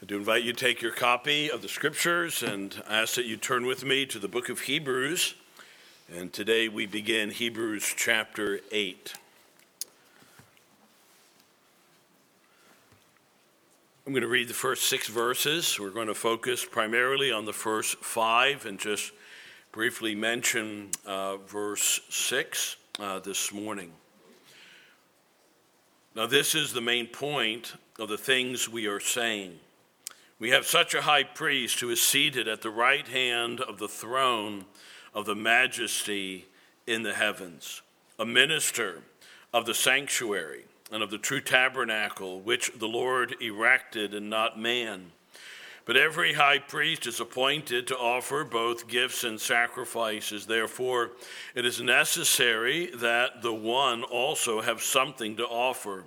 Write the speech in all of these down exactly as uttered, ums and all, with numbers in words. I do invite you to take your copy of the scriptures and ask that you turn with me to the book of Hebrews. And today we begin Hebrews chapter eight. I'm going to read the first six verses. We're going to focus primarily on the first five and just briefly mention uh, verse six uh, this morning. Now, this is the main point of the things we are saying. We have such a high priest who is seated at the right hand of the throne of the majesty in the heavens, a minister of the sanctuary and of the true tabernacle, which the Lord erected and not man. But every high priest is appointed to offer both gifts and sacrifices. Therefore, it is necessary that the one also have something to offer.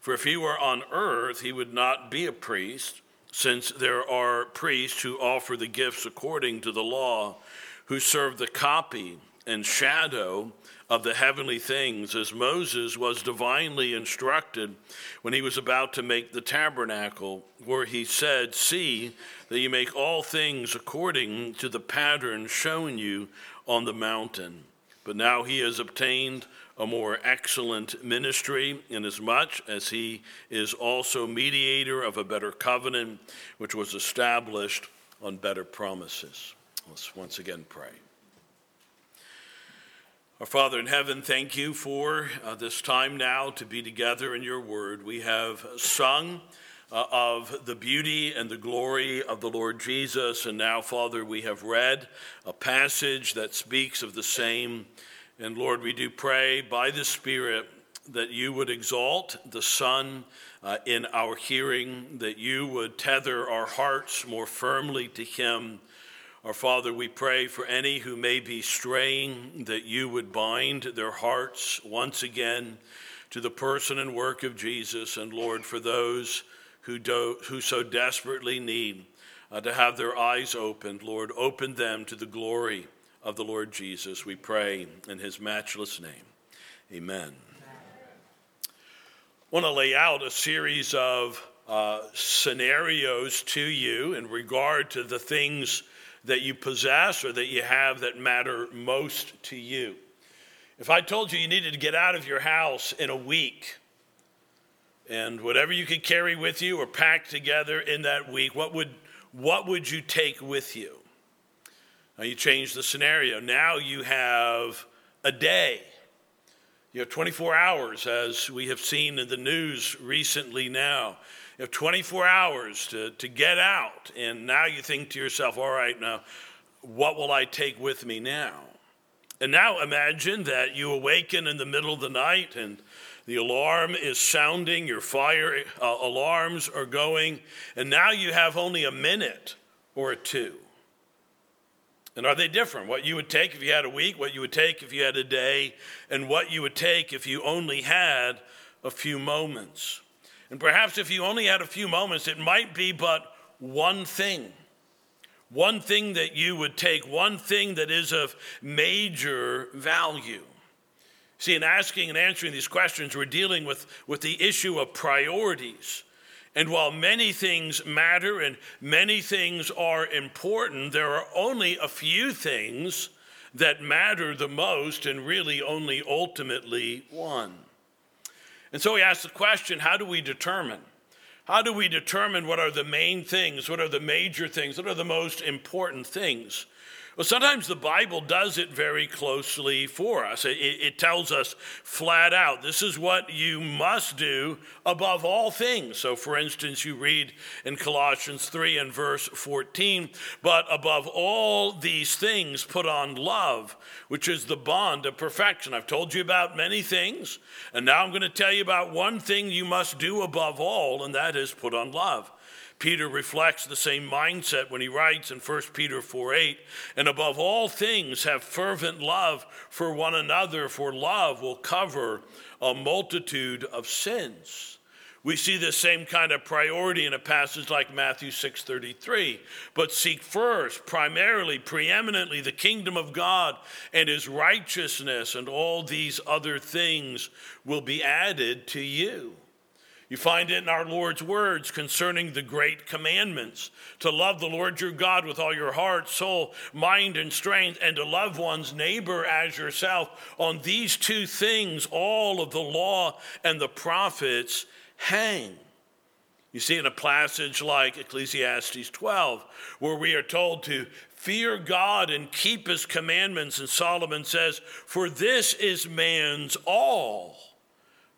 For if he were on earth, he would not be a priest, since there are priests who offer the gifts according to the law, who serve the copy and shadow of the heavenly things, as Moses was divinely instructed when he was about to make the tabernacle, where he said, "See that you make all things according to the pattern shown you on the mountain." But now he has obtained a more excellent ministry, inasmuch as he is also mediator of a better covenant, which was established on better promises. Let's once again pray. Our Father in heaven, thank you for uh, this time now to be together in your word. We have sung uh, of the beauty and the glory of the Lord Jesus, and now, Father, we have read a passage that speaks of the same. And Lord, we do pray by the Spirit that you would exalt the Son uh, in our hearing, that you would tether our hearts more firmly to him. Our Father, we pray for any who may be straying, that you would bind their hearts once again to the person and work of Jesus. And Lord, for those who do, who so desperately need uh, to have their eyes opened, Lord, open them to the glory of the Lord Jesus, we pray in his matchless name. Amen. Amen. I want to lay out a series of uh, scenarios to you in regard to the things that you possess or that you have that matter most to you. If I told you you needed to get out of your house in a week, and whatever you could carry with you or pack together in that week, what would what would you take with you? Now you change the scenario. Now you have a day. You have twenty-four hours, as we have seen in the news recently now. You have twenty-four hours to, to get out. And now you think to yourself, all right, now, what will I take with me now? And now imagine that you awaken in the middle of the night and the alarm is sounding, your fire uh, alarms are going, and now you have only a minute or two. And are they different? What you would take if you had a week, what you would take if you had a day, and what you would take if you only had a few moments. And perhaps if you only had a few moments, it might be but one thing. One thing that you would take, one thing that is of major value. See, in asking and answering these questions, we're dealing with, with the issue of priorities. And while many things matter and many things are important, there are only a few things that matter the most, and really only ultimately one. And so we ask the question, how do we determine? How do we determine what are the main things, what are the major things, what are the most important things? Well, sometimes the Bible does it very closely for us. It, it tells us flat out, this is what you must do above all things. So, for instance, you read in Colossians three and verse fourteen, "But above all these things put on love, which is the bond of perfection." I've told you about many things, and now I'm going to tell you about one thing you must do above all, and that is put on love. Peter reflects the same mindset when he writes in First Peter four eight, "And above all things have fervent love for one another, for love will cover a multitude of sins." We see the same kind of priority in a passage like Matthew six thirty-three, "But seek first, primarily, preeminently, the kingdom of God and his righteousness, and all these other things will be added to you." You find it in our Lord's words concerning the great commandments, to love the Lord your God with all your heart, soul, mind, and strength, and to love one's neighbor as yourself. On these two things, all of the law and the prophets hang. You see in a passage like Ecclesiastes twelve, where we are told to fear God and keep his commandments, and Solomon says, for this is man's all.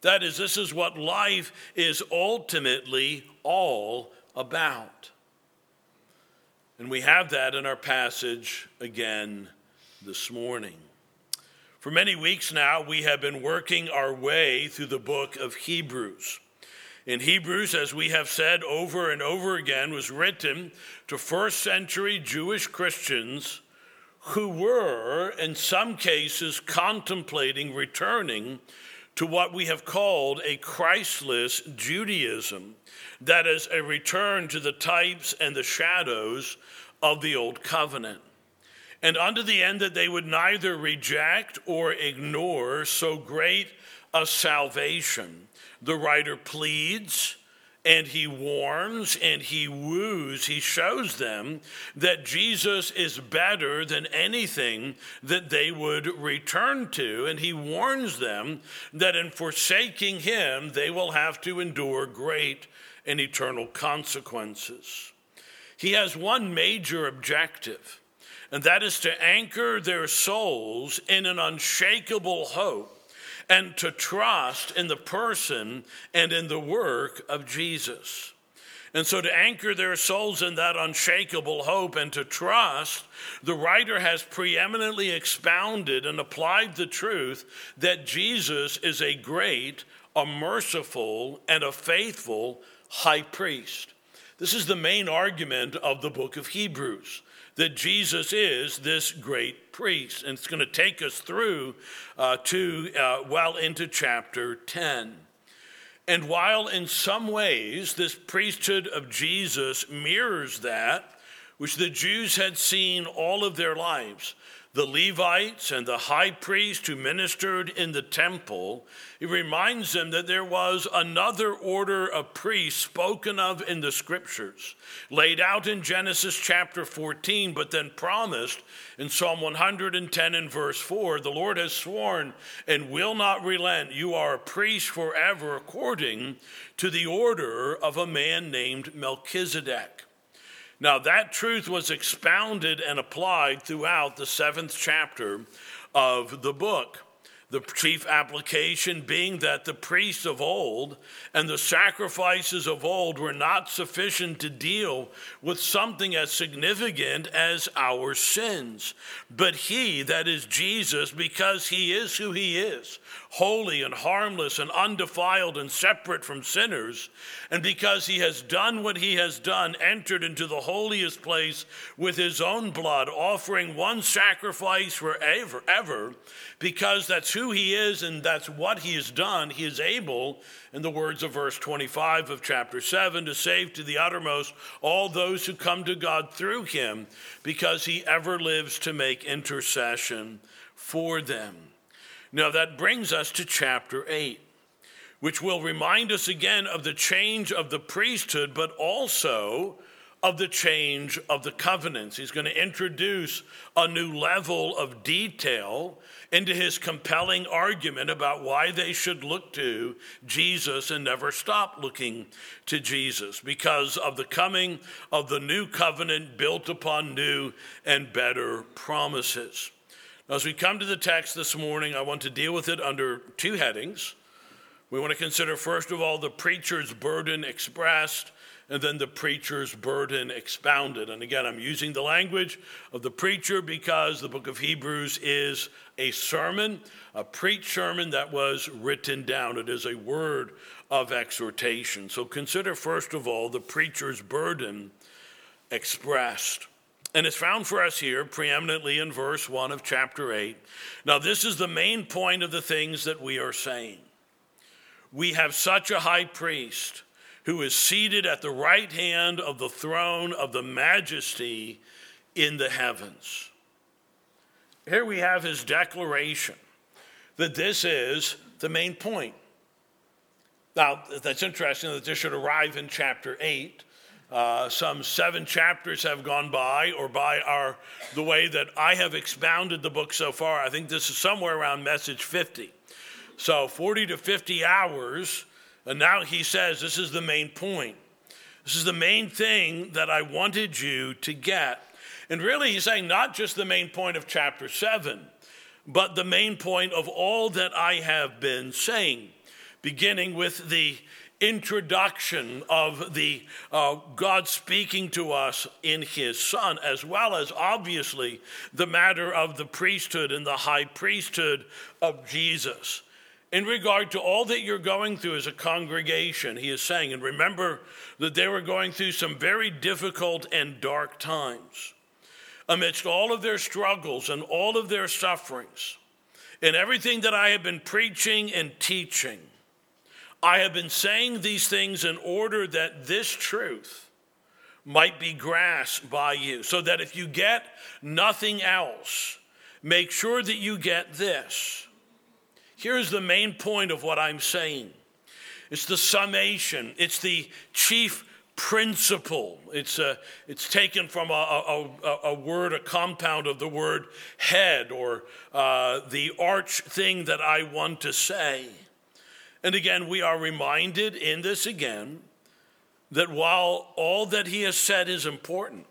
That is, this is what life is ultimately all about. And we have that in our passage again this morning. For many weeks now, we have been working our way through the book of Hebrews. In Hebrews, as we have said over and over again, was written to first century Jewish Christians who were, in some cases, contemplating returning to what we have called a Christless Judaism, that is a return to the types and the shadows of the Old Covenant, and unto the end that they would neither reject or ignore so great a salvation. The writer pleads and he warns and he woos, he shows them that Jesus is better than anything that they would return to. And he warns them that in forsaking him, they will have to endure great and eternal consequences. He has one major objective, and that is to anchor their souls in an unshakable hope and to trust in the person and in the work of Jesus. And so to anchor their souls in that unshakable hope and to trust, the writer has preeminently expounded and applied the truth that Jesus is a great, a merciful, and a faithful high priest. This is the main argument of the book of Hebrews, that Jesus is this great priest. And it's going to take us through uh, to uh, well into chapter ten. And while in some ways this priesthood of Jesus mirrors that which the Jews had seen all of their lives, the Levites and the high priest who ministered in the temple, it reminds them that there was another order of priests spoken of in the scriptures, laid out in Genesis chapter fourteen, but then promised in Psalm one hundred ten and verse four, the Lord has sworn and will not relent. You are a priest forever according to the order of a man named Melchizedek. Now, that truth was expounded and applied throughout the seventh chapter of the book, the chief application being that the priests of old and the sacrifices of old were not sufficient to deal with something as significant as our sins. But he, that is Jesus, because he is who he is, holy and harmless and undefiled and separate from sinners, and because he has done what he has done, entered into the holiest place with his own blood, offering one sacrifice forever, ever, because that's who he is and that's what he has done, he is able, in the words of verse twenty-five of chapter seven, to save to the uttermost all those who come to God through him, because he ever lives to make intercession for them. Now that brings us to chapter eight, which will remind us again of the change of the priesthood, but also of the change of the covenants. He's going to introduce a new level of detail into his compelling argument about why they should look to Jesus and never stop looking to Jesus because of the coming of the new covenant built upon new and better promises. As we come to the text this morning, I want to deal with it under two headings. We want to consider, first of all, the preacher's burden expressed, and then the preacher's burden expounded. And again, I'm using the language of the preacher because the book of Hebrews is a sermon, a preached sermon that was written down. It is a word of exhortation. So consider, first of all, the preacher's burden expressed. And it's found for us here preeminently in verse one of chapter eight. Now, this is the main point of the things that we are saying. We have such a high priest who is seated at the right hand of the throne of the majesty in the heavens. Here we have his declaration that this is the main point. Now, that's interesting that this should arrive in chapter eight. Uh, some seven chapters have gone by, or by our the way that I have expounded the book so far. I think this is somewhere around message fifty. So forty to fifty hours, and now he says this is the main point. This is the main thing that I wanted you to get. And really he's saying not just the main point of chapter seven, but the main point of all that I have been saying, beginning with the introduction of the uh, God speaking to us in his son, as well as obviously the matter of the priesthood and the high priesthood of Jesus. In regard to all that you're going through as a congregation, he is saying, and remember that they were going through some very difficult and dark times. Amidst all of their struggles and all of their sufferings, in everything that I have been preaching and teaching, I have been saying these things in order that this truth might be grasped by you, so that if you get nothing else, make sure that you get this. Here's the main point of what I'm saying. It's the summation. It's the chief principle. It's a, it's taken from a, a, a word, a compound of the word head, or uh, the arch thing that I want to say. And again, we are reminded in this again that while all that he has said is important,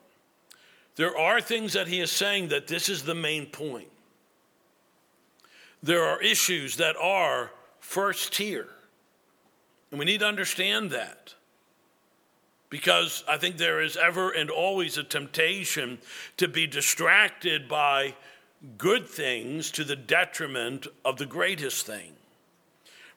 there are things that he is saying that this is the main point. There are issues that are first tier. And we need to understand that, because I think there is ever and always a temptation to be distracted by good things to the detriment of the greatest thing.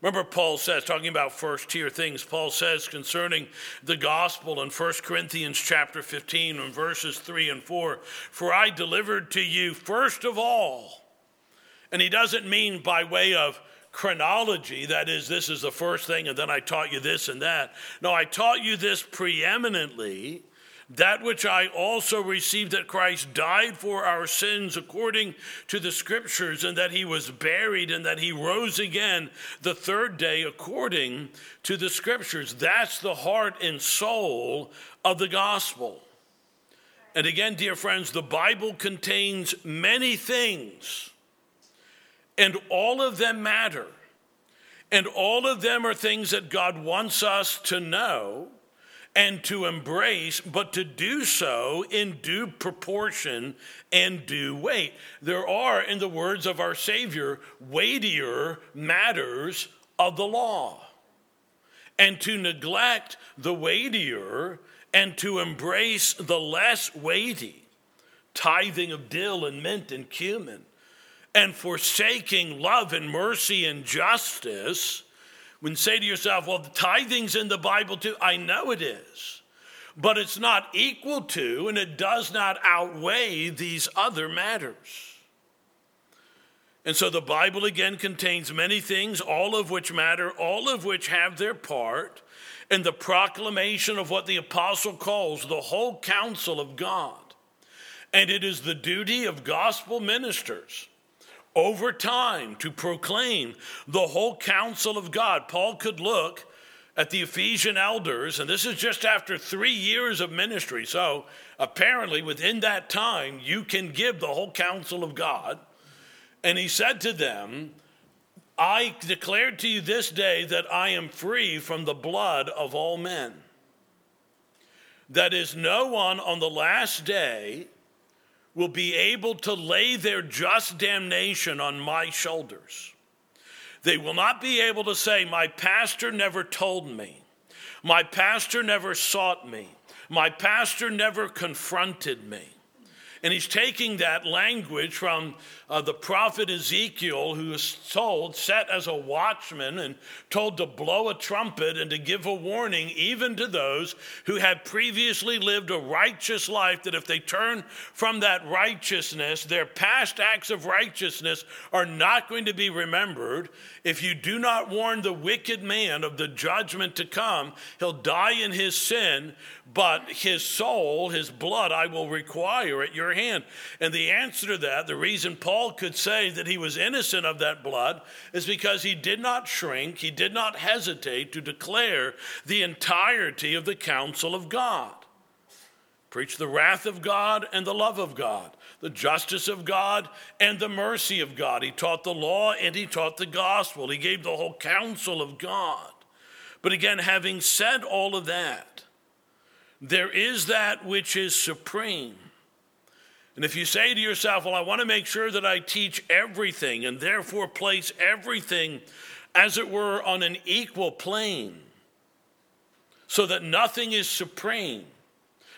Remember, Paul says, talking about first-tier things, Paul says concerning the gospel in First Corinthians chapter fifteen and verses three and four, "For I delivered to you first of all," and he doesn't mean by way of chronology, that is, this is the first thing, and then I taught you this and that. No, I taught you this preeminently, that which I also received, that Christ died for our sins according to the scriptures, and that he was buried, and that he rose again the third day according to the scriptures. That's the heart and soul of the gospel. And again, dear friends, the Bible contains many things, and all of them matter, and all of them are things that God wants us to know and to embrace, but to do so in due proportion and due weight. There are, in the words of our Savior, weightier matters of the law. And to neglect the weightier and to embrace the less weighty, tithing of dill and mint and cumin, and forsaking love and mercy and justice, when you say to yourself, well, the tithing's in the Bible too. I know it is, but it's not equal to, and it does not outweigh these other matters. And so the Bible again contains many things, all of which matter, all of which have their part in the proclamation of what the apostle calls the whole counsel of God. And it is the duty of gospel ministers over time to proclaim the whole counsel of God. Paul could look at the Ephesian elders, and this is just after three years of ministry. So apparently within that time, you can give the whole counsel of God. And he said to them, I declare to you this day that I am free from the blood of all men. That is, no one on the last day will be able to lay their just damnation on my shoulders. They will not be able to say, my pastor never told me. My pastor never sought me. My pastor never confronted me. And he's taking that language from uh, the prophet Ezekiel, who is told, set as a watchman and told to blow a trumpet and to give a warning even to those who had previously lived a righteous life, that if they turn from that righteousness, their past acts of righteousness are not going to be remembered. If you do not warn the wicked man of the judgment to come, he'll die in his sin, but his soul, his blood, I will require at your hand. And the answer to that, the reason Paul could say that he was innocent of that blood is because he did not shrink, he did not hesitate to declare the entirety of the counsel of God. Preach the wrath of God and the love of God, the justice of God and the mercy of God. He taught the law and he taught the gospel. He gave the whole counsel of God. But again, having said all of that, there is that which is supreme. And if you say to yourself, well, I want to make sure that I teach everything and therefore place everything, as it were, on an equal plane so that nothing is supreme,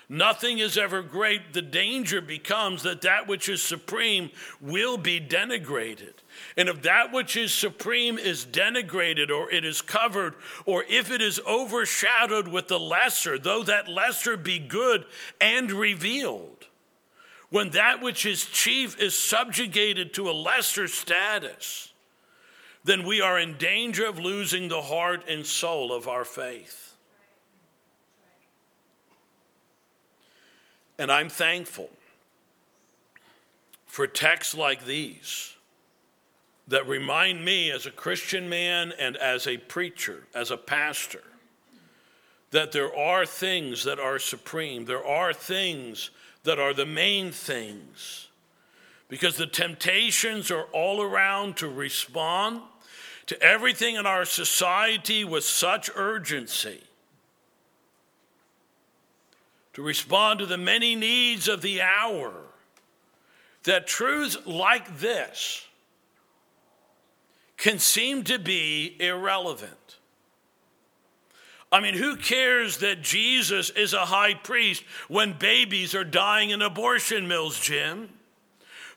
nothing is ever great, the danger becomes that that which is supreme will be denigrated. And if that which is supreme is denigrated, or it is covered, or if it is overshadowed with the lesser, though that lesser be good and revealed, when that which is chief is subjugated to a lesser status, then we are in danger of losing the heart and soul of our faith. And I'm thankful for texts like these that remind me as a Christian man and as a preacher, as a pastor, that there are things that are supreme. There are things that are the main things, because the temptations are all around to respond to everything in our society with such urgency, to respond to the many needs of the hour, that truths like this can seem to be irrelevant. I mean, who cares that Jesus is a high priest when babies are dying in abortion mills, Jim?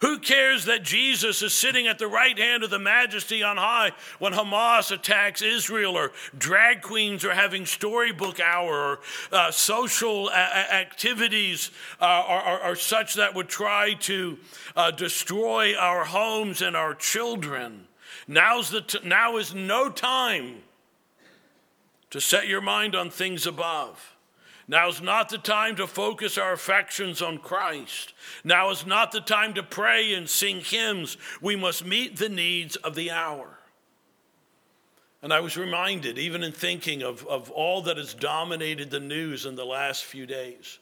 Who cares that Jesus is sitting at the right hand of the Majesty on high when Hamas attacks Israel, or drag queens are having storybook hour, or uh, social a- activities uh, are, are, are such that would try to uh, destroy our homes and our children? Now's the t- now is no time to set your mind on things above. Now is not the time to focus our affections on Christ. Now is not the time to pray and sing hymns. We must meet the needs of the hour. And I was reminded, even in thinking of, of all that has dominated the news in the last few days,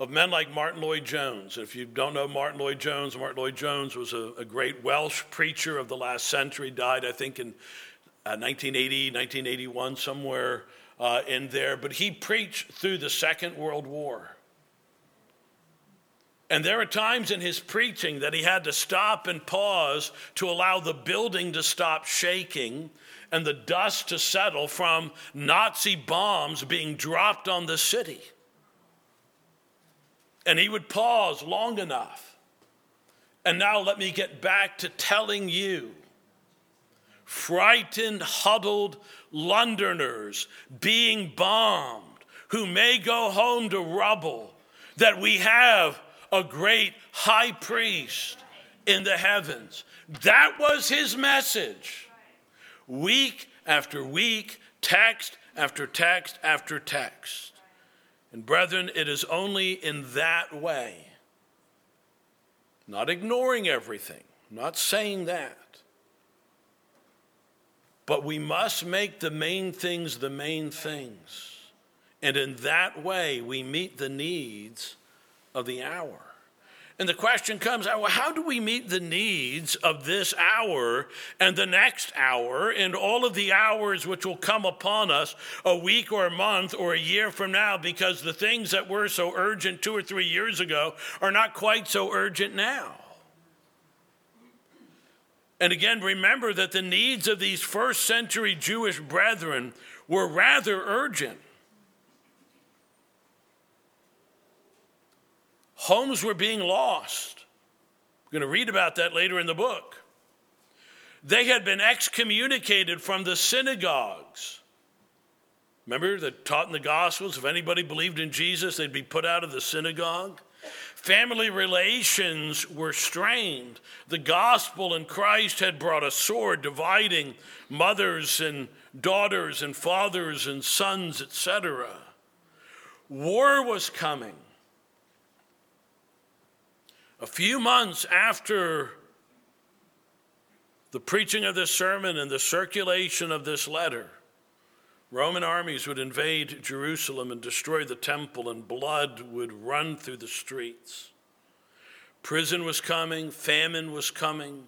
of men like Martin Lloyd-Jones. If you don't know Martin Lloyd-Jones, Martin Lloyd-Jones was a, a great Welsh preacher of the last century, died, I think, in uh, nineteen eighty, nineteen eighty-one, somewhere Uh, in there, but he preached through the Second World War. And there are times in his preaching that he had to stop and pause to allow the building to stop shaking and the dust to settle from Nazi bombs being dropped on the city. And he would pause long enough. And now let me get back to telling you, frightened, huddled Londoners being bombed, who may go home to rubble, that we have a great high priest in the heavens. That was his message. Week after week, text after text after text. And brethren, it is only in that way, not ignoring everything, not saying that, but we must make the main things the main things. And in that way, we meet the needs of the hour. And the question comes, well, how do we meet the needs of this hour and the next hour and all of the hours which will come upon us a week or a month or a year from now? Because the things that were so urgent two or three years ago are not quite so urgent now. And again, remember that the needs of these first century Jewish brethren were rather urgent. Homes were being lost. We're going to read about that later in the book. They had been excommunicated from the synagogues. Remember, they're taught in the Gospels, if anybody believed in Jesus, they'd be put out of the synagogue. Family relations were strained. The gospel and Christ had brought a sword, dividing mothers and daughters and fathers and sons, et cetera. war was coming. A few months after the preaching of this sermon and the circulation of this letter, Roman armies would invade Jerusalem and destroy the temple, and blood would run through the streets. Prison was coming, famine was coming,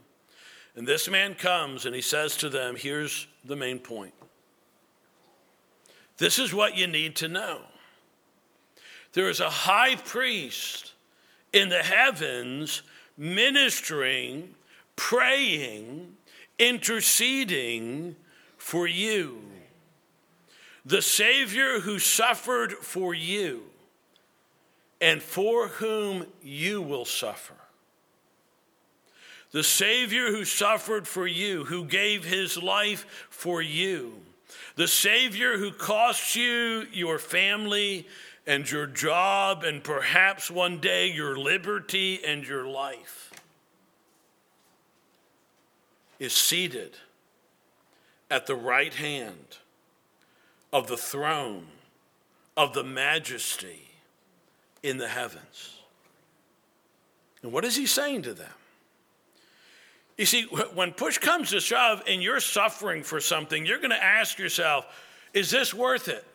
and this man comes and he says to them, here's the main point. This is what you need to know. There is a high priest in the heavens ministering, praying, interceding for you. The Savior who suffered for you and for whom you will suffer. The Savior who suffered for you, who gave his life for you. The Savior who cost you your family and your job and perhaps one day your liberty and your life, is seated at the right hand of the throne of the majesty in the heavens. And what is he saying to them? You see, when push comes to shove and you're suffering for something, you're going to ask yourself, is this worth it?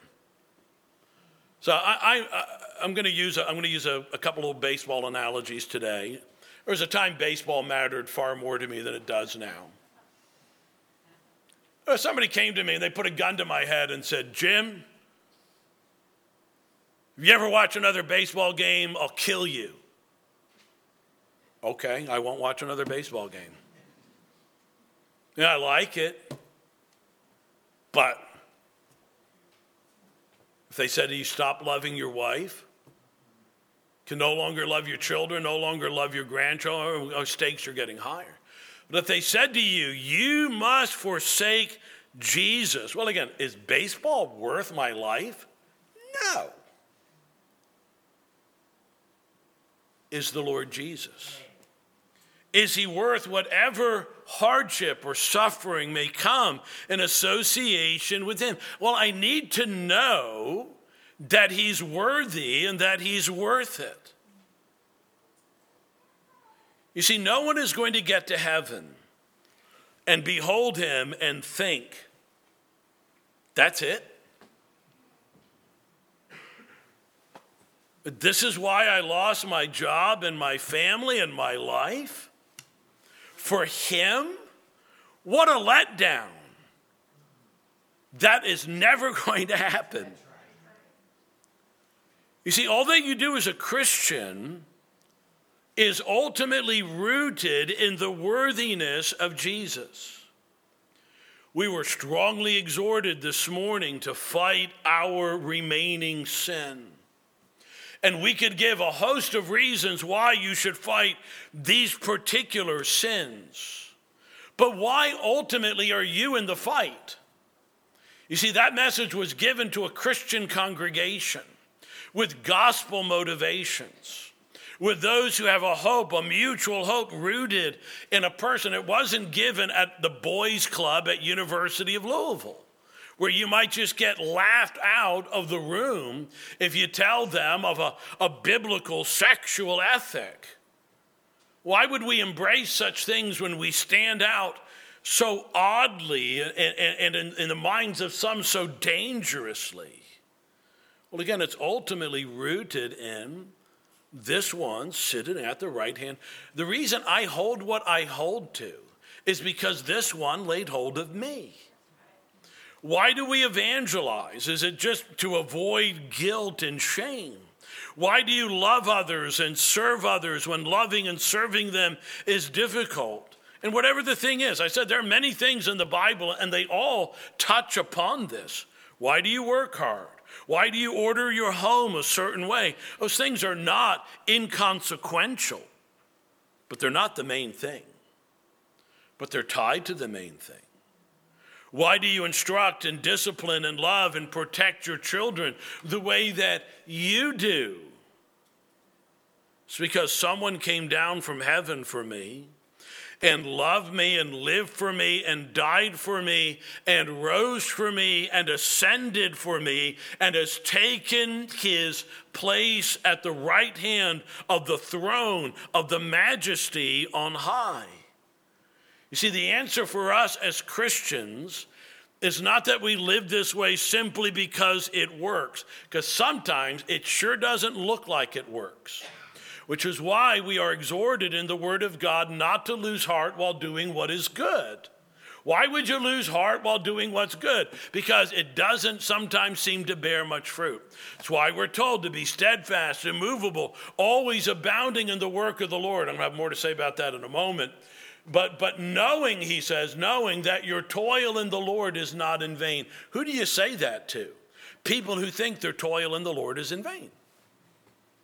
So I, I, I'm going to use, a, I'm going to use a, a couple of baseball analogies today. There was a time baseball mattered far more to me than it does now. Somebody came to me and they put a gun to my head and said, Jim, if you ever watch another baseball game, I'll kill you. Okay, I won't watch another baseball game. Yeah, I like it. But if they said to you, stop loving your wife, can no longer love your children, no longer love your grandchildren, oh, stakes are getting higher. But if they said to you, you must forsake Jesus. Well, again, is baseball worth my life? No. Is the Lord Jesus? Is he worth whatever hardship or suffering may come in association with him? Well, I need to know that he's worthy and that he's worth it. You see, no one is going to get to heaven and behold him and think, that's it. This is why I lost my job and my family and my life. For him, what a letdown. That is never going to happen. You see, all that you do as a Christian is ultimately rooted in the worthiness of Jesus. We were strongly exhorted this morning to fight our remaining sin. And we could give a host of reasons why you should fight these particular sins. But why ultimately are you in the fight? You see, that message was given to a Christian congregation with gospel motivations, with those who have a hope, a mutual hope rooted in a person. It wasn't given at the boys' club at University of Louisville, where you might just get laughed out of the room if you tell them of a, a biblical sexual ethic. Why would we embrace such things when we stand out so oddly and, and, and in, in the minds of some so dangerously? Well, again, it's ultimately rooted in this one sitting at the right hand. The reason I hold what I hold to is because this one laid hold of me. Why do we evangelize? Is it just to avoid guilt and shame? Why do you love others and serve others when loving and serving them is difficult? And whatever the thing is, I said there are many things in the Bible and they all touch upon this. Why do you work hard? Why do you order your home a certain way? Those things are not inconsequential, but they're not the main thing. But they're tied to the main thing. Why do you instruct and discipline and love and protect your children the way that you do? It's because someone came down from heaven for me and loved me and lived for me and died for me and rose for me and ascended for me and has taken his place at the right hand of the throne of the majesty on high. You see, the answer for us as Christians is not that we live this way simply because it works, because sometimes it sure doesn't look like it works, which is why we are exhorted in the Word of God not to lose heart while doing what is good. Why would you lose heart while doing what's good? Because it doesn't sometimes seem to bear much fruit. That's why we're told to be steadfast, immovable, always abounding in the work of the Lord. I'm going to have more to say about that in a moment. But but knowing, he says, knowing that your toil in the Lord is not in vain. Who do you say that to? People who think their toil in the Lord is in vain.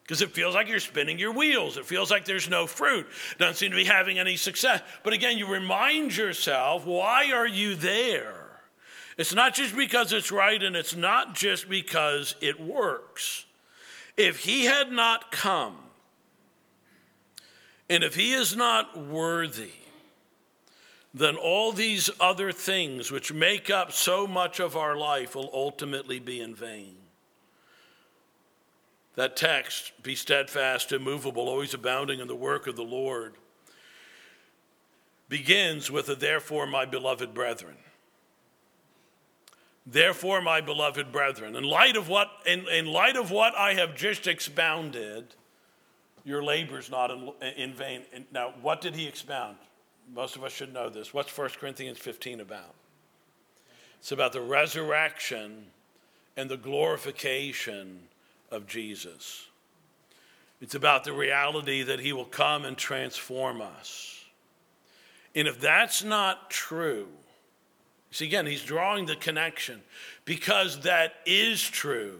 Because it feels like you're spinning your wheels. It feels like there's no fruit. Doesn't seem to be having any success. But again, you remind yourself, why are you there? It's not just because it's right, and it's not just because it works. If he had not come, and if he is not worthy, then all these other things which make up so much of our life will ultimately be in vain. That text, be steadfast, immovable, always abounding in the work of the Lord, begins with a therefore, my beloved brethren. Therefore, my beloved brethren, in light of what, in, in light of what I have just expounded, your labor's not in, in vain. Now, what did he expound? Most of us should know this. What's First Corinthians fifteen about? It's about the resurrection and the glorification of Jesus. It's about the reality that he will come and transform us. And if that's not true, see, again, he's drawing the connection. Because that is true,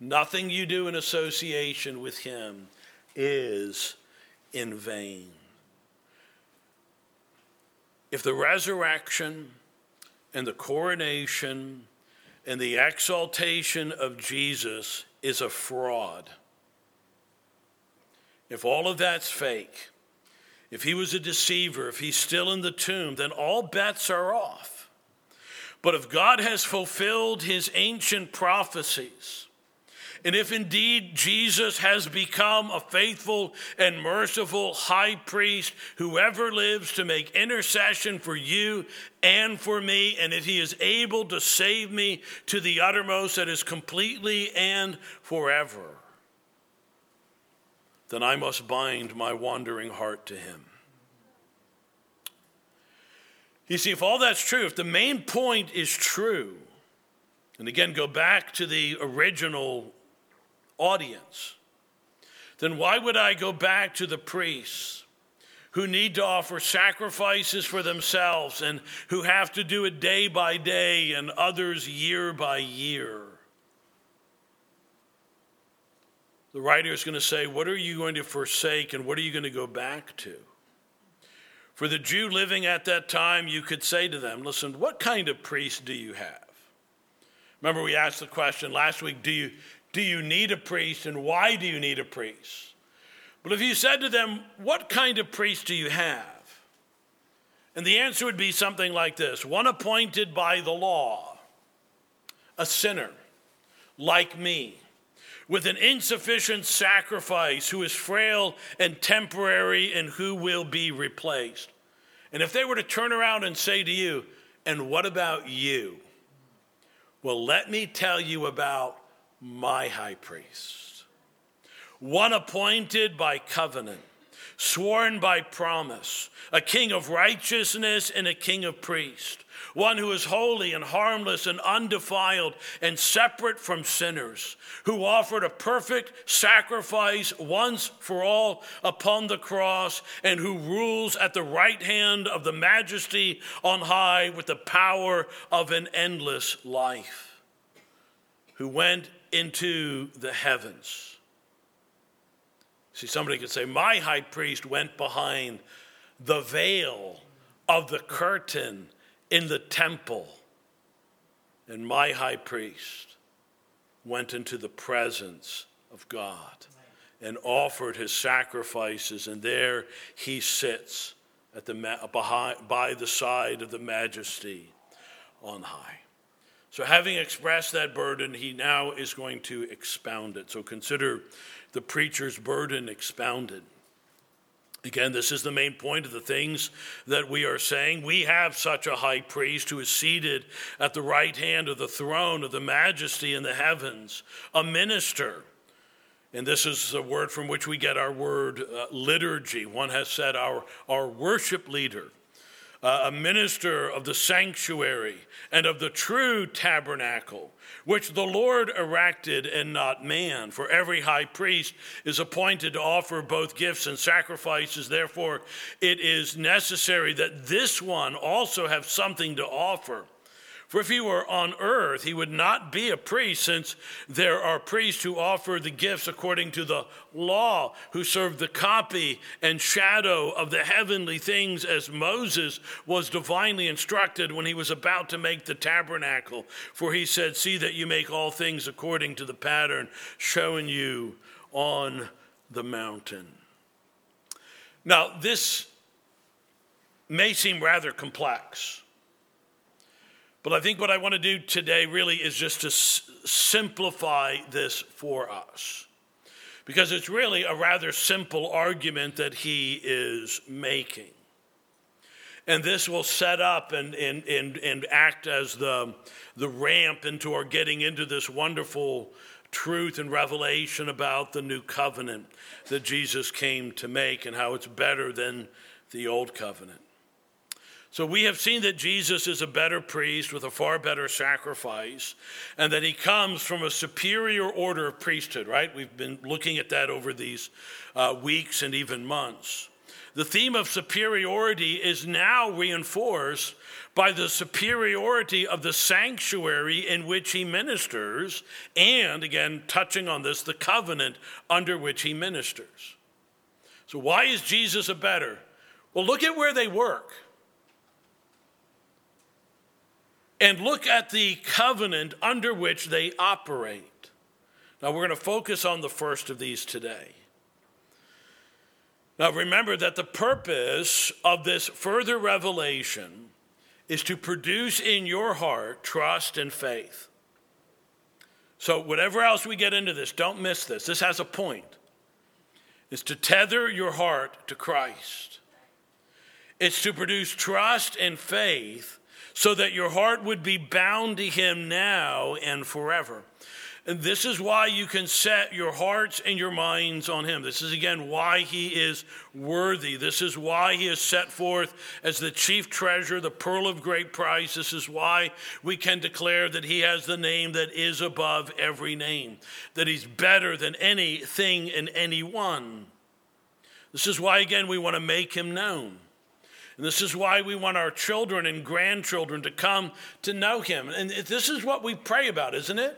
nothing you do in association with him is in vain. If the resurrection and the coronation and the exaltation of Jesus is a fraud, if all of that's fake, if he was a deceiver, if he's still in the tomb, then all bets are off. But if God has fulfilled his ancient prophecies, and if indeed Jesus has become a faithful and merciful high priest who ever lives to make intercession for you and for me, and if he is able to save me to the uttermost, that is completely and forever, then I must bind my wandering heart to him. You see, if all that's true, if the main point is true, and again, go back to the original audience, then why would I go back to the priests who need to offer sacrifices for themselves and who have to do it day by day and others year by year? The writer is going to say, what are you going to forsake and what are you going to go back to? For the Jew living at that time, you could say to them, listen, what kind of priest do you have? Remember, we asked the question last week, do you Do you need a priest, and why do you need a priest? But if you said to them, what kind of priest do you have? And the answer would be something like this: one appointed by the law, a sinner like me, with an insufficient sacrifice, who is frail and temporary and who will be replaced. And if they were to turn around and say to you, and what about you? Well, let me tell you about my high priest, one appointed by covenant, sworn by promise, a king of righteousness and a king of priests, one who is holy and harmless and undefiled and separate from sinners, who offered a perfect sacrifice once for all upon the cross, and who rules at the right hand of the majesty on high with the power of an endless life, who went into the heavens. See, somebody could say, my high priest went behind the veil of the curtain in the temple, and my high priest went into the presence of God and offered his sacrifices, and there he sits at the ma- behind, by the side of the majesty on high. So having expressed that burden, he now is going to expound it. So consider the preacher's burden expounded. Again, this is the main point of the things that we are saying. We have such a high priest who is seated at the right hand of the throne of the majesty in the heavens, a minister. And this is the word from which we get our word uh, liturgy. One has said our, our worship leader, uh, a minister of the sanctuary and of the true tabernacle, which the Lord erected and not man. For every high priest is appointed to offer both gifts and sacrifices. Therefore, it is necessary that this one also have something to offer. For if he were on earth, he would not be a priest, since there are priests who offer the gifts according to the law, who serve the copy and shadow of the heavenly things, as Moses was divinely instructed when he was about to make the tabernacle. For he said, "See that you make all things according to the pattern shown you on the mountain." Now, this may seem rather complex, but I think what I want to do today really is just to s- simplify this for us, because it's really a rather simple argument that he is making. And this will set up and, and, and, and act as the, the ramp into our getting into this wonderful truth and revelation about the new covenant that Jesus came to make and how it's better than the old covenant. So we have seen that Jesus is a better priest with a far better sacrifice, and that he comes from a superior order of priesthood, right? We've been looking at that over these uh, weeks and even months. The theme of superiority is now reinforced by the superiority of the sanctuary in which he ministers, and again, touching on this, the covenant under which he ministers. So why is Jesus a better? Well, look at where they work. And look at the covenant under which they operate. Now, we're going to focus on the first of these today. Now, remember that the purpose of this further revelation is to produce in your heart trust and faith. So whatever else we get into this, don't miss this. This has a point. It's to tether your heart to Christ. It's to produce trust and faith, so that your heart would be bound to him now and forever. And this is why you can set your hearts and your minds on him. This is, again, why he is worthy. This is why he is set forth as the chief treasure, the pearl of great price. This is why we can declare that he has the name that is above every name, that he's better than anything and anyone. This is why, again, we want to make him known. And this is why we want our children and grandchildren to come to know him. And this is what we pray about, isn't it?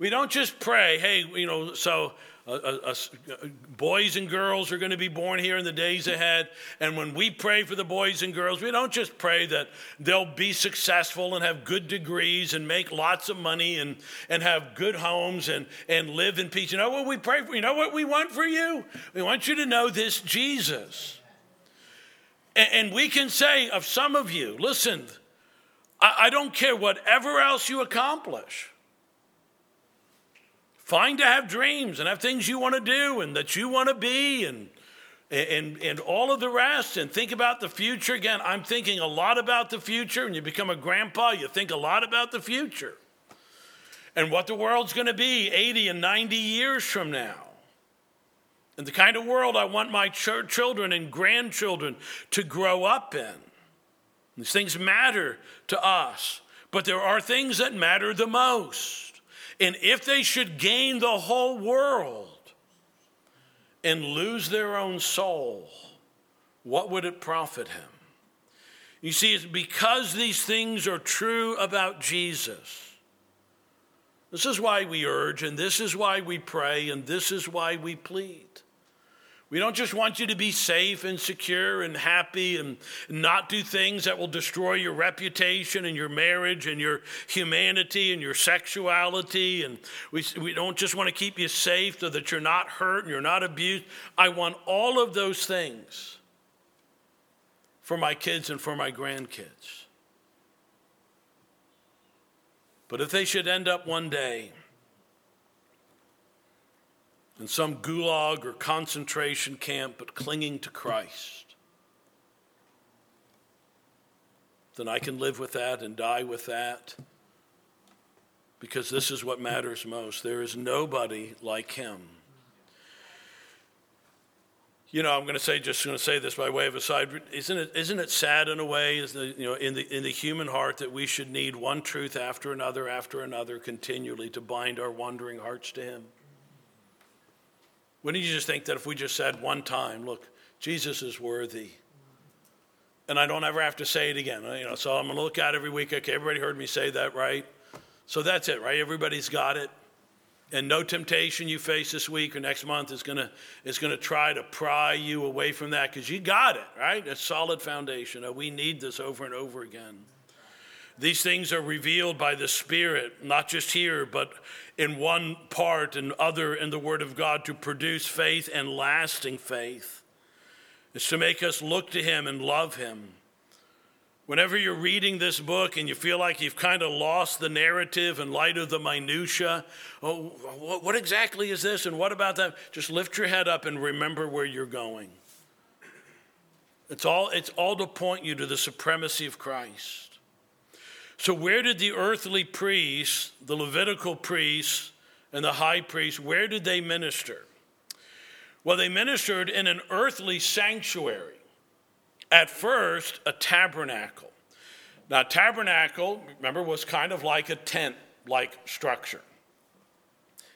We don't just pray, hey, you know, so uh, uh, uh, boys and girls are going to be born here in the days ahead. And when we pray for the boys and girls, we don't just pray that they'll be successful and have good degrees and make lots of money and, and have good homes and, and live in peace. You know what we pray for? You know what we want for you? We want you to know this Jesus. And we can say of some of you, listen, I don't care whatever else you accomplish. Fine to have dreams and have things you want to do and that you want to be and, and, and all of the rest, and think about the future. Again, I'm thinking a lot about the future, and you become a grandpa, you think a lot about the future and what the world's going to be eighty and ninety years from now. And the kind of world I want my ch- children and grandchildren to grow up in. These things matter to us, but there are things that matter the most. And if they should gain the whole world and lose their own soul, what would it profit him? You see, it's because these things are true about Jesus. This is why we urge, and this is why we pray, and this is why we plead. We don't just want you to be safe and secure and happy and not do things that will destroy your reputation and your marriage and your humanity and your sexuality. And we, we don't just want to keep you safe so that you're not hurt and you're not abused. I want all of those things for my kids and for my grandkids. But if they should end up one day in some gulag or concentration camp but clinging to Christ, then I can live with that and die with that, because this is what matters most. There is nobody like him. You know, I'm going to say, just going to say this by way of aside. Isn't it? Isn't it sad in a way? Is the you know in the in the human heart that we should need one truth after another after another continually to bind our wandering hearts to him? Wouldn't you just think that if we just said one time, "Look, Jesus is worthy," and I don't ever have to say it again. You know, so I'm going to look out every week. Okay, everybody heard me say that, right? So that's it, right? Everybody's got it. And no temptation you face this week or next month is gonna is gonna try to pry you away from that, because you got it, right? A solid foundation. We need this over and over again. These things are revealed by the Spirit, not just here, but in one part and other in the Word of God, to produce faith and lasting faith. It's to make us look to him and love him. Whenever you're reading this book and you feel like you've kind of lost the narrative in light of the minutia, oh, what exactly is this and what about that? Just lift your head up and remember where you're going. It's all, it's all to point you to the supremacy of Christ. So where did the earthly priests, the Levitical priests and the high priests, where did they minister? Well, they ministered in an earthly sanctuary. At first, a tabernacle. Now, tabernacle, remember, was kind of like a tent-like structure.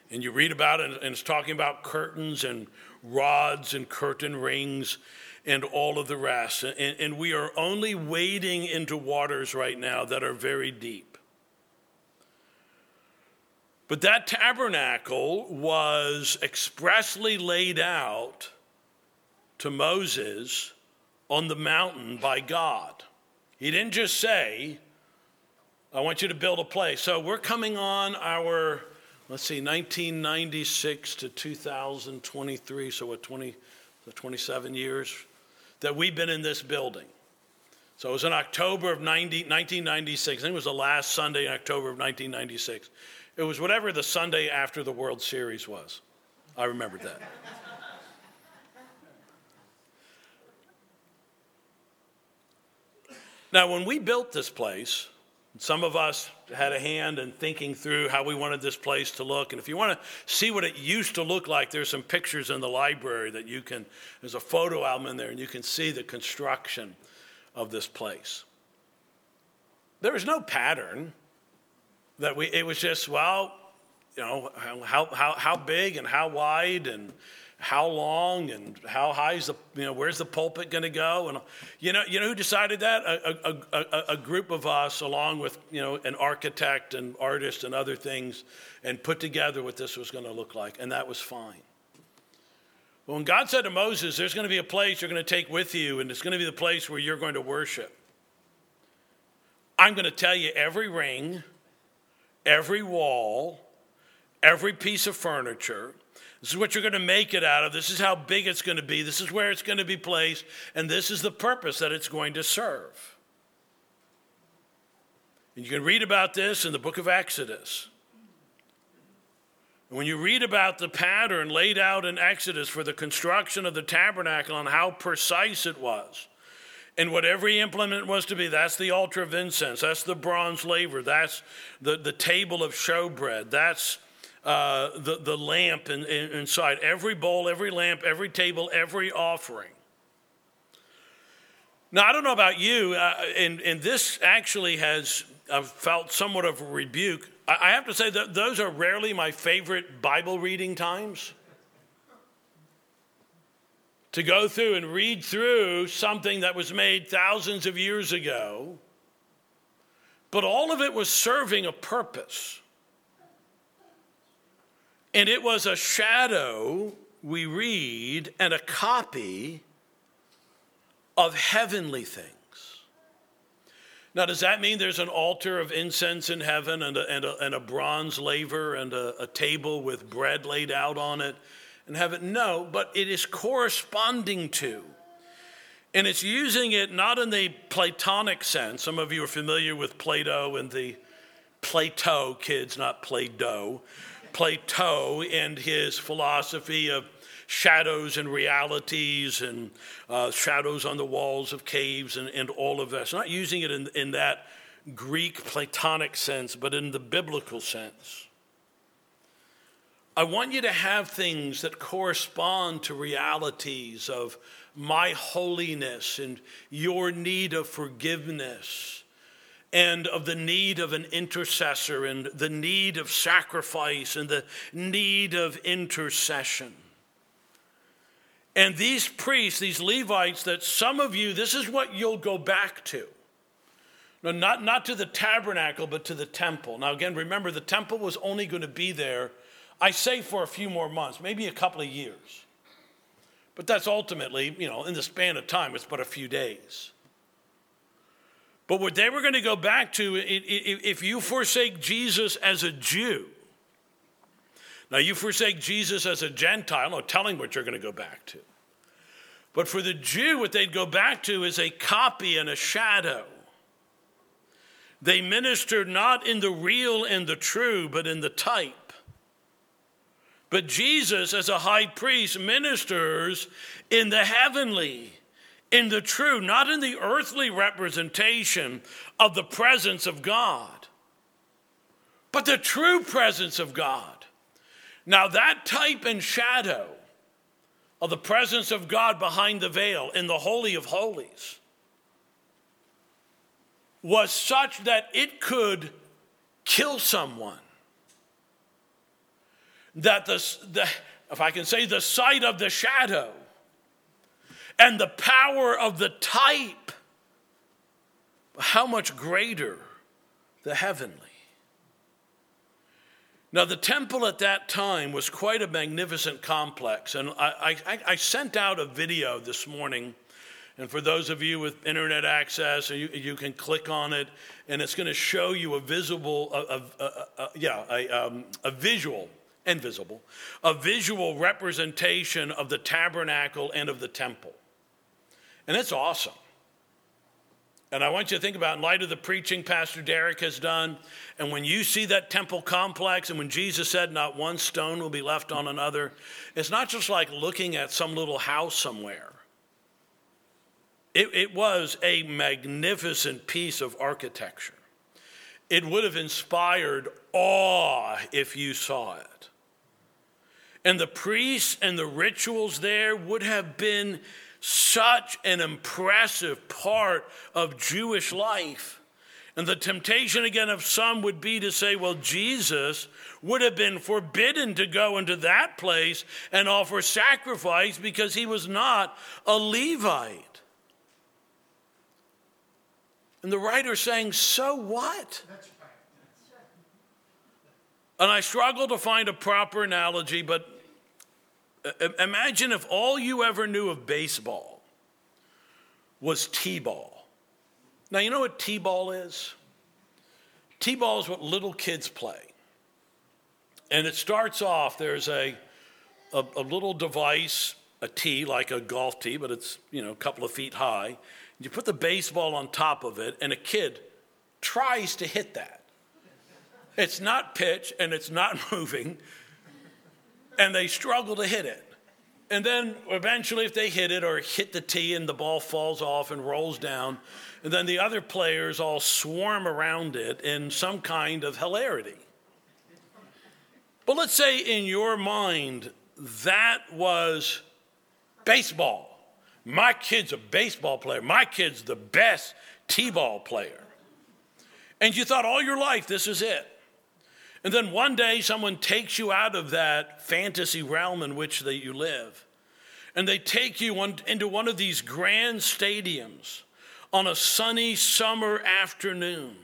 And you read about it, and it's talking about curtains and rods and curtain rings and all of the rest. And, and we are only wading into waters right now that are very deep. But that tabernacle was expressly laid out to Moses on the mountain by God. He didn't just say, I want you to build a place. So we're coming on our, let's see, nineteen ninety-six to two thousand twenty-three, so what, twenty, so twenty-seven years that we've been in this building. So it was in October of nineteen ninety-six. I think it was the last Sunday in October of nineteen ninety-six. It was whatever the Sunday after the World Series was. I remembered that. Now, when we built this place, some of us had a hand in thinking through how we wanted this place to look. And if you want to see what it used to look like, there's some pictures in the library that you can, there's a photo album in there, and you can see the construction of this place. There was no pattern that we, it was just, well, you know, how how how big and how wide and how long and how high is the, you know, where's the pulpit going to go? And, you know, you know who decided that? A, a, a, a group of us, along with, you know, an architect and artist and other things, and put together what this was going to look like. And that was fine. But when God said to Moses, there's going to be a place you're going to take with you, and it's going to be the place where you're going to worship. I'm going to tell you every ring, every wall, every piece of furniture. This is what you're going to make it out of. This is how big it's going to be. This is where it's going to be placed. And this is the purpose that it's going to serve. And you can read about this in the book of Exodus. And when you read about the pattern laid out in Exodus for the construction of the tabernacle and how precise it was, and what every implement was to be, that's the altar of incense, that's the bronze laver, that's the, the table of showbread, that's Uh, the, the lamp in, in, inside, every bowl, every lamp, every table, every offering. Now, I don't know about you, uh, and, and this actually has, I've felt somewhat of a rebuke. I, I have to say that those are rarely my favorite Bible reading times. To go through and read through something that was made thousands of years ago, but all of it was serving a purpose. And it was a shadow, we read, and a copy of heavenly things. Now, does that mean there's an altar of incense in heaven and a, and a, and a bronze laver and a, a table with bread laid out on it in heaven? No, but it is corresponding to. And it's using it not in the Platonic sense. Some of you are familiar with Plato and the Plato kids, not Play-Doh. Plato and his philosophy of shadows and realities and uh, shadows on the walls of caves and, and all of that. So not using it in, in that Greek Platonic sense, but in the biblical sense. I want you to have things that correspond to realities of my holiness and your need of forgiveness and of the need of an intercessor and the need of sacrifice and the need of intercession. And these priests, these Levites, that some of you, this is what you'll go back to. No, not, not to the tabernacle, but to the temple. Now, again, remember, the temple was only going to be there, I say, for a few more months, maybe a couple of years. But that's ultimately, you know, in the span of time, it's but a few days. But what they were going to go back to, if you forsake Jesus as a Jew, now you forsake Jesus as a Gentile, no telling what you're going to go back to. But for the Jew, what they'd go back to is a copy and a shadow. They ministered not in the real and the true, but in the type. But Jesus, as a high priest, ministers in the heavenly, in the true, not in the earthly representation of the presence of God, but the true presence of God. Now, that type and shadow of the presence of God behind the veil in the Holy of Holies was such that it could kill someone. That the, the, if I can say, the sight of the shadow and the power of the type, how much greater the heavenly. Now, the temple at that time was quite a magnificent complex. And I, I, I sent out a video this morning. And for those of you with internet access, you, you can click on it, and it's going to show you a visible, a, a, a, a, yeah, a, um, a visual. Invisible, a visual representation of the tabernacle and of the temple. And it's awesome. And I want you to think about, in light of the preaching Pastor Derek has done, and when you see that temple complex, and when Jesus said not one stone will be left on another, it's not just like looking at some little house somewhere. It, it was a magnificent piece of architecture. It would have inspired awe if you saw it. And the priests and the rituals there would have been such an impressive part of Jewish life. And the temptation, again, of some would be to say, well, Jesus would have been forbidden to go into that place and offer sacrifice because he was not a Levite. And the writer's saying, so what? And I struggle to find a proper analogy, but imagine if all you ever knew of baseball was T-ball. Now, you know what T-ball is? T-ball is what little kids play. And it starts off, there's a, a, a little device, a tee, like a golf tee, but it's, you know, a couple of feet high. You put the baseball on top of it, and a kid tries to hit that. It's not pitch, and it's not moving, and they struggle to hit it. And then eventually, if they hit it or hit the tee and the ball falls off and rolls down, and then the other players all swarm around it in some kind of hilarity. But let's say in your mind, that was baseball. My kid's a baseball player. My kid's the best T-ball player. And you thought all your life, this is it. And then one day someone takes you out of that fantasy realm in which that you live. And they take you on, into one of these grand stadiums on a sunny summer afternoon.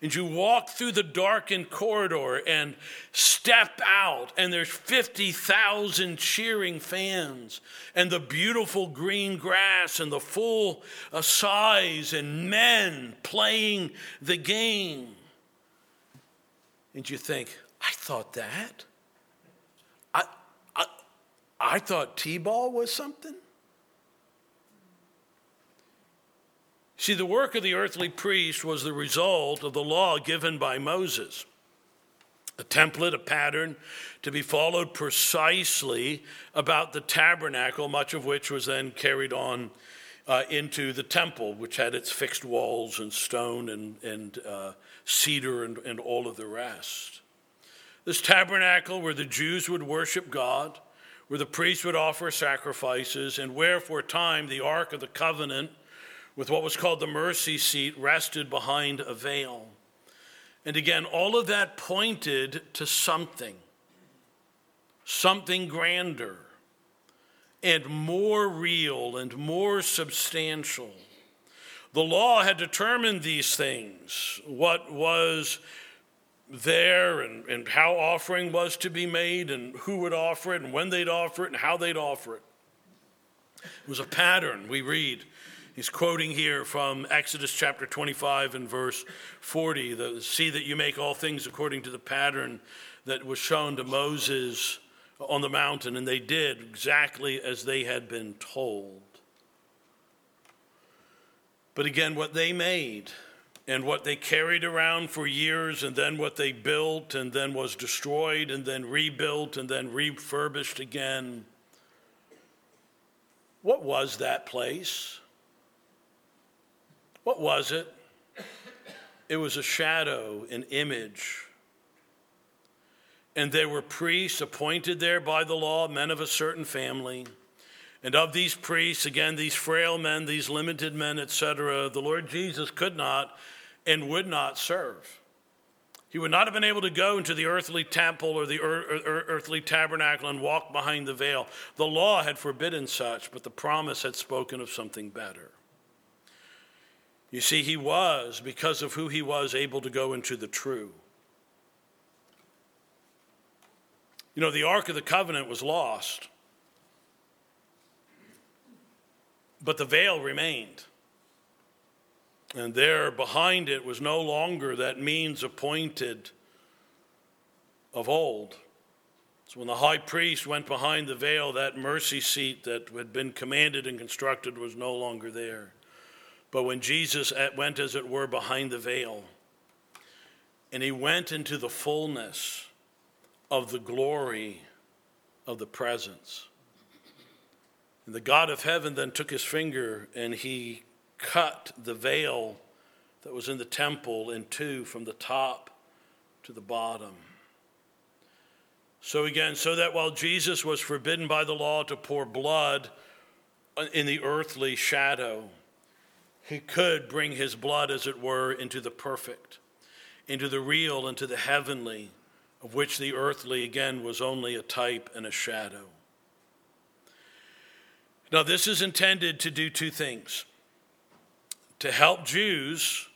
And you walk through the darkened corridor and step out, and there's fifty thousand cheering fans, and the beautiful green grass, and the full size, and men playing the game. And you think, I thought that. I, I, I thought T-ball was something. See, the work of the earthly priest was the result of the law given by Moses, a template, a pattern to be followed precisely about the tabernacle, much of which was then carried on uh, into the temple, which had its fixed walls and stone and, and uh, cedar and, and all of the rest. This tabernacle where the Jews would worship God, where the priests would offer sacrifices, and where for a time the Ark of the Covenant with what was called the mercy seat rested behind a veil. And again, all of that pointed to something, something grander and more real and more substantial. The law had determined these things, what was there and, and how offering was to be made and who would offer it and when they'd offer it and how they'd offer it. It was a pattern. We read, he's quoting here from Exodus chapter twenty-five and verse forty, the, see that you make all things according to the pattern that was shown to Moses on the mountain, and they did exactly as they had been told. But again, what they made and what they carried around for years, and then what they built, and then was destroyed, and then rebuilt, and then refurbished again. What was that place? What was it? It was a shadow, an image. And there were priests appointed there by the law, men of a certain family. And of these priests, again, these frail men, these limited men, et cetera, the Lord Jesus could not and would not serve. He would not have been able to go into the earthly temple or the earthly tabernacle and walk behind the veil. The law had forbidden such, but the promise had spoken of something better. You see, he was, because of who he was, able to go into the true. You know, the Ark of the Covenant was lost, but the veil remained. And there behind it was no longer that means appointed of old. So when the high priest went behind the veil, that mercy seat that had been commanded and constructed was no longer there. But when Jesus went, as it were, behind the veil, and he went into the fullness of the glory of the presence. And the God of heaven then took his finger and he cut the veil that was in the temple in two from the top to the bottom. So again, so that while Jesus was forbidden by the law to pour blood in the earthly shadow, he could bring his blood, as it were, into the perfect, into the real, into the heavenly, of which the earthly, again, was only a type and a shadow. Now, this is intended to do two things: to help Jews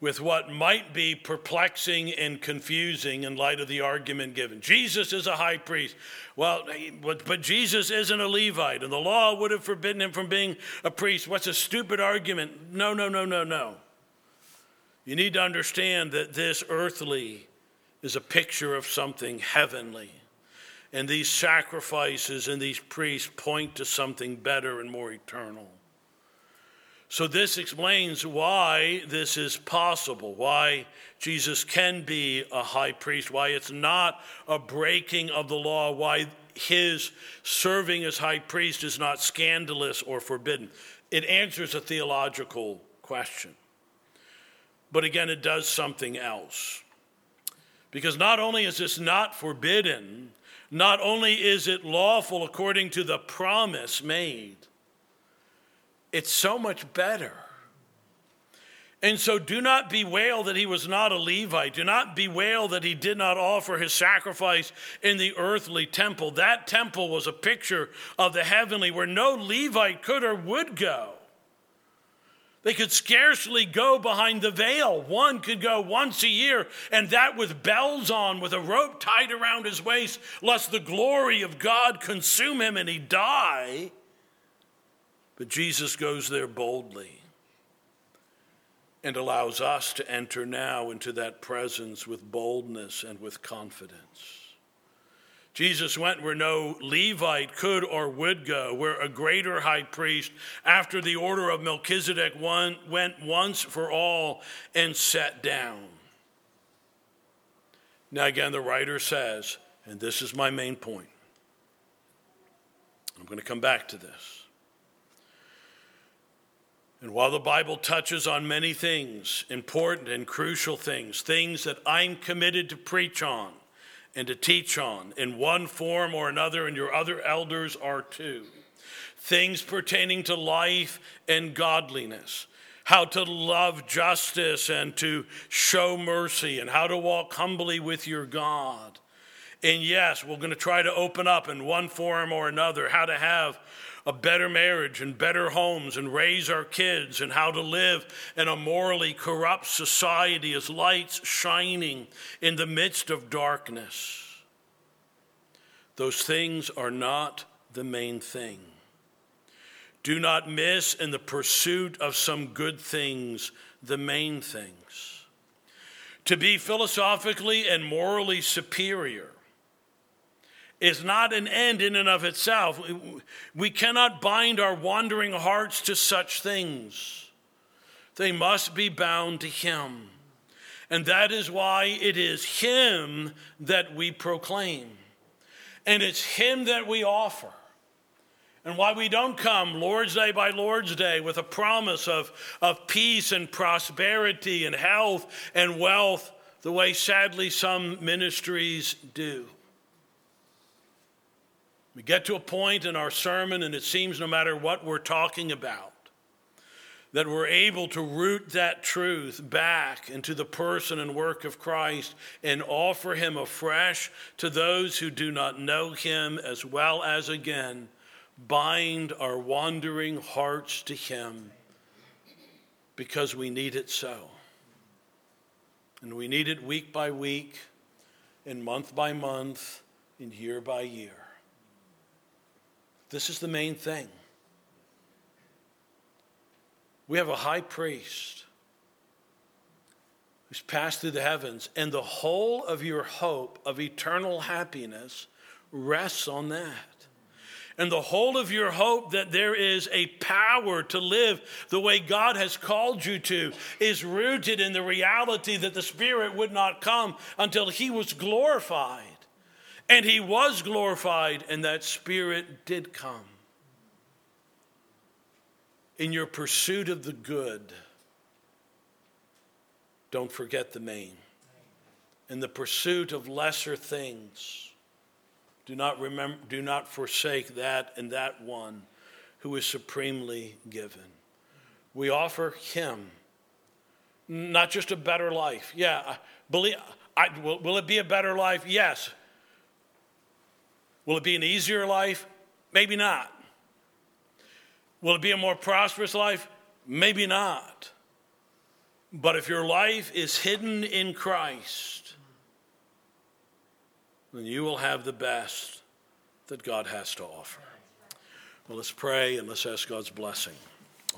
with what might be perplexing and confusing in light of the argument given. Jesus is a high priest. Well, but, but Jesus isn't a Levite, and the law would have forbidden him from being a priest. What's a stupid argument? No, no, no, no, no. You need to understand that this earthly is a picture of something heavenly. And these sacrifices and these priests point to something better and more eternal. So this explains why this is possible, why Jesus can be a high priest, why it's not a breaking of the law, why his serving as high priest is not scandalous or forbidden. It answers a theological question. But again, it does something else. Because not only is this not forbidden, not only is it lawful according to the promise made, it's so much better. And so do not bewail that he was not a Levite. Do not bewail that he did not offer his sacrifice in the earthly temple. That temple was a picture of the heavenly, where no Levite could or would go. They could scarcely go behind the veil. One could go once a year, and that with bells on, with a rope tied around his waist, lest the glory of God consume him and he die. But Jesus goes there boldly and allows us to enter now into that presence with boldness and with confidence. Jesus went where no Levite could or would go, where a greater high priest, after the order of Melchizedek, one, went once for all and sat down. Now again, the writer says, and this is my main point. I'm going to come back to this. And while the Bible touches on many things, important and crucial things, things that I'm committed to preach on and to teach on in one form or another, and your other elders are too, things pertaining to life and godliness, how to love justice and to show mercy, and how to walk humbly with your God. And yes, we're going to try to open up in one form or another how to have a better marriage and better homes and raise our kids, and how to live in a morally corrupt society as lights shining in the midst of darkness. Those things are not the main thing. Do not miss in the pursuit of some good things the main things. To be philosophically and morally superior is not an end in and of itself. We cannot bind our wandering hearts to such things. They must be bound to Him. And that is why it is Him that we proclaim. And it's Him that we offer. And why we don't come Lord's Day by Lord's Day with a promise of, of peace and prosperity and health and wealth the way sadly some ministries do. We get to a point in our sermon, and it seems no matter what we're talking about, that we're able to root that truth back into the person and work of Christ and offer Him afresh to those who do not know Him, as well as, again, bind our wandering hearts to Him, because we need it so. And we need it week by week, and month by month, and year by year. This is the main thing. We have a high priest who's passed through the heavens, and the whole of your hope of eternal happiness rests on that. And the whole of your hope that there is a power to live the way God has called you to is rooted in the reality that the Spirit would not come until He was glorified. And He was glorified, and that Spirit did come. In your pursuit of the good, don't forget the main. In the pursuit of lesser things, do not remember, do not forsake that and that one who is supremely given. We offer Him not just a better life. Yeah, I believe. I, will, will it be a better life? Yes. Will it be an easier life? Maybe not. Will it be a more prosperous life? Maybe not. But if your life is hidden in Christ, then you will have the best that God has to offer. Well, let's pray and let's ask God's blessing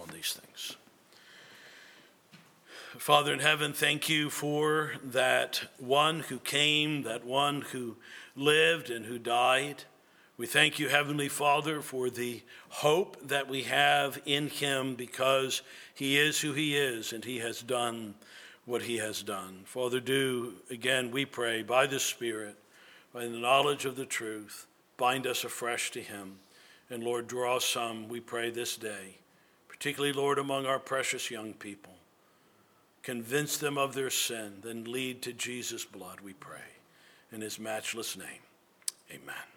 on these things. Father in heaven, thank You for that one who came, that one who lived and who died. We thank You, Heavenly Father, for the hope that we have in Him, because He is who He is and He has done what He has done. Father, do, again, we pray, by the Spirit, by the knowledge of the truth, bind us afresh to Him. And Lord, draw some, we pray, this day, particularly, Lord, among our precious young people. Convince them of their sin, then lead to Jesus' blood, we pray. In His matchless name, amen.